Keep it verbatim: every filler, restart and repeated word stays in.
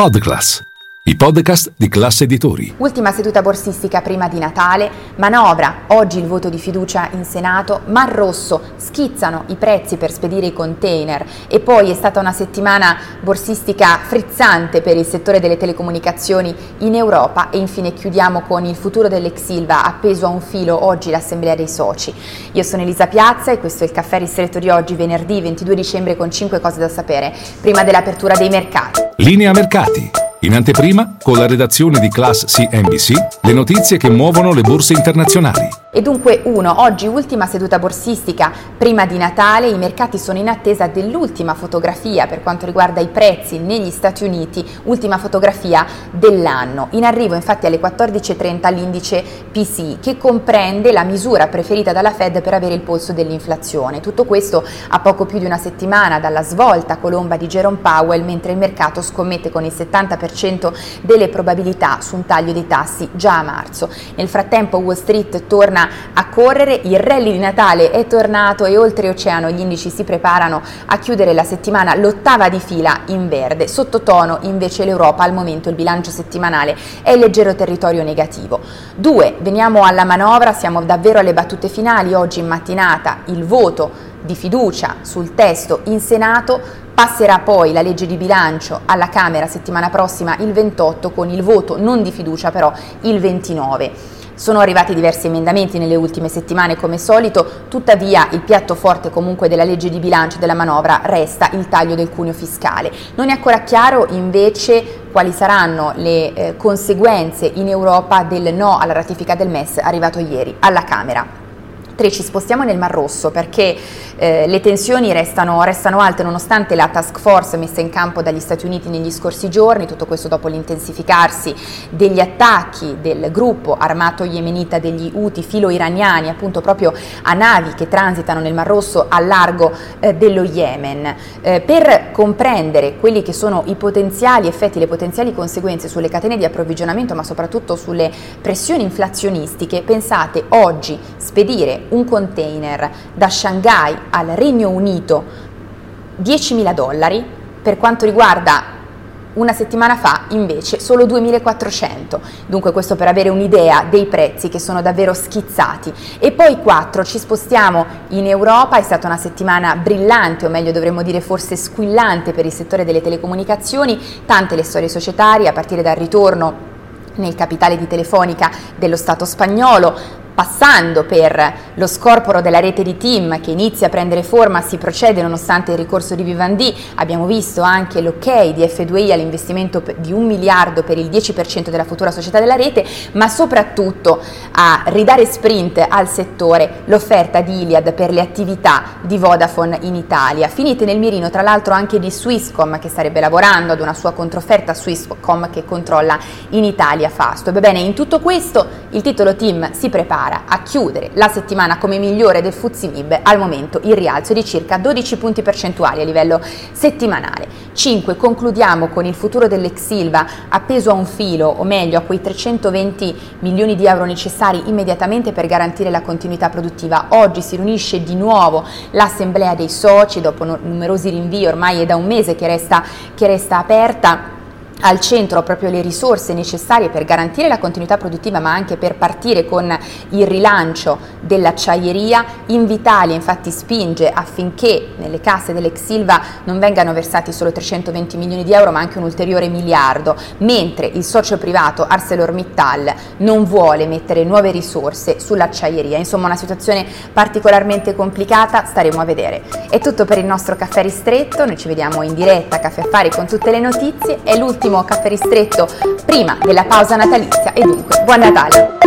Podclass, i podcast di Classe Editori. Ultima seduta borsistica prima di Natale, manovra, oggi il voto di fiducia in Senato, Mar Rosso, schizzano i prezzi per spedire i container e poi è stata una settimana borsistica frizzante per il settore delle telecomunicazioni in Europa e infine chiudiamo con il futuro dell'ex Ilva appeso a un filo oggi l'assemblea dei soci. Io sono Elisa Piazza e questo è il caffè ristretto di oggi, venerdì ventidue dicembre, con cinque cose da sapere prima dell'apertura dei mercati. Linea mercati. In anteprima, con la redazione di Class C N B C, le notizie che muovono le borse internazionali. E dunque uno, oggi ultima seduta borsistica prima di Natale, i mercati sono in attesa dell'ultima fotografia per quanto riguarda i prezzi negli Stati Uniti, ultima fotografia dell'anno. In arrivo infatti alle quattordici e trenta l'indice P C I, che comprende la misura preferita dalla Fed per avere il polso dell'inflazione. Tutto questo a poco più di una settimana dalla svolta colomba di Jerome Powell, mentre il mercato scommette con il settanta per cento delle probabilità su un taglio dei tassi già a marzo. Nel frattempo Wall Street torna a correre, il rally di Natale è tornato e oltreoceano gli indici si preparano a chiudere la settimana, l'ottava di fila in verde. Sottotono invece l'Europa, al momento il bilancio settimanale è in leggero territorio negativo. due. Veniamo alla manovra, siamo davvero alle battute finali, oggi in mattinata il voto di fiducia sul testo in Senato. Passerà poi la legge di bilancio alla Camera settimana prossima il ventotto, con il voto non di fiducia però il ventinove. Sono arrivati diversi emendamenti nelle ultime settimane come solito, tuttavia il piatto forte comunque della legge di bilancio della manovra resta il taglio del cuneo fiscale. Non è ancora chiaro invece quali saranno le eh, conseguenze in Europa del no alla ratifica del M E S arrivato ieri alla Camera. tre. Ci spostiamo nel Mar Rosso perché eh, le tensioni restano, restano alte nonostante la task force messa in campo dagli Stati Uniti negli scorsi giorni, tutto questo dopo l'intensificarsi degli attacchi del gruppo armato yemenita degli Houthi filo iraniani, appunto proprio a navi che transitano nel Mar Rosso a largo eh, dello Yemen. Eh, per comprendere quelli che sono i potenziali effetti, le potenziali conseguenze sulle catene di approvvigionamento ma soprattutto sulle pressioni inflazionistiche, pensate oggi spedire un container da Shanghai al Regno Unito diecimila dollari, per quanto riguarda una settimana fa invece solo duemilaquattrocento, dunque questo per avere un'idea dei prezzi che sono davvero schizzati. E poi quattro, ci spostiamo in Europa, è stata una settimana brillante, o meglio dovremmo dire forse squillante per il settore delle telecomunicazioni, tante le storie societarie a partire dal ritorno nel capitale di Telefonica dello Stato spagnolo, passando per lo scorporo della rete di TIM che inizia a prendere forma, si procede nonostante il ricorso di Vivendi, abbiamo visto anche l'ok di F due I all'investimento di un miliardo per il dieci per cento della futura società della rete, ma soprattutto a ridare sprint al settore l'offerta di Iliad per le attività di Vodafone in Italia, finite nel mirino tra l'altro anche di Swisscom che starebbe lavorando ad una sua controfferta, Swisscom che controlla in Italia Fastweb. Bene, in tutto questo il titolo TIM si prepara a chiudere la settimana come migliore del Ftse Mib, al momento il rialzo è di circa dodici punti percentuali a livello settimanale. cinque. Concludiamo con il futuro dell'ex Ilva appeso a un filo, o meglio a quei trecentoventi milioni di euro necessari immediatamente per garantire la continuità produttiva. Oggi si riunisce di nuovo l'assemblea dei soci dopo numerosi rinvii, ormai è da un mese che resta, che resta aperta. Al centro proprio le risorse necessarie per garantire la continuità produttiva ma anche per partire con il rilancio dell'acciaieria. Invitalia infatti spinge affinché nelle casse dell'ex Ilva non vengano versati solo trecentoventi milioni di euro ma anche un ulteriore miliardo, mentre il socio privato ArcelorMittal non vuole mettere nuove risorse sull'acciaieria. Insomma, una situazione particolarmente complicata, staremo a vedere. È tutto per il nostro caffè ristretto, noi ci vediamo in diretta a Caffè Affari con tutte le notizie, è l'ultimo caffè ristretto prima della pausa natalizia e dunque buon Natale!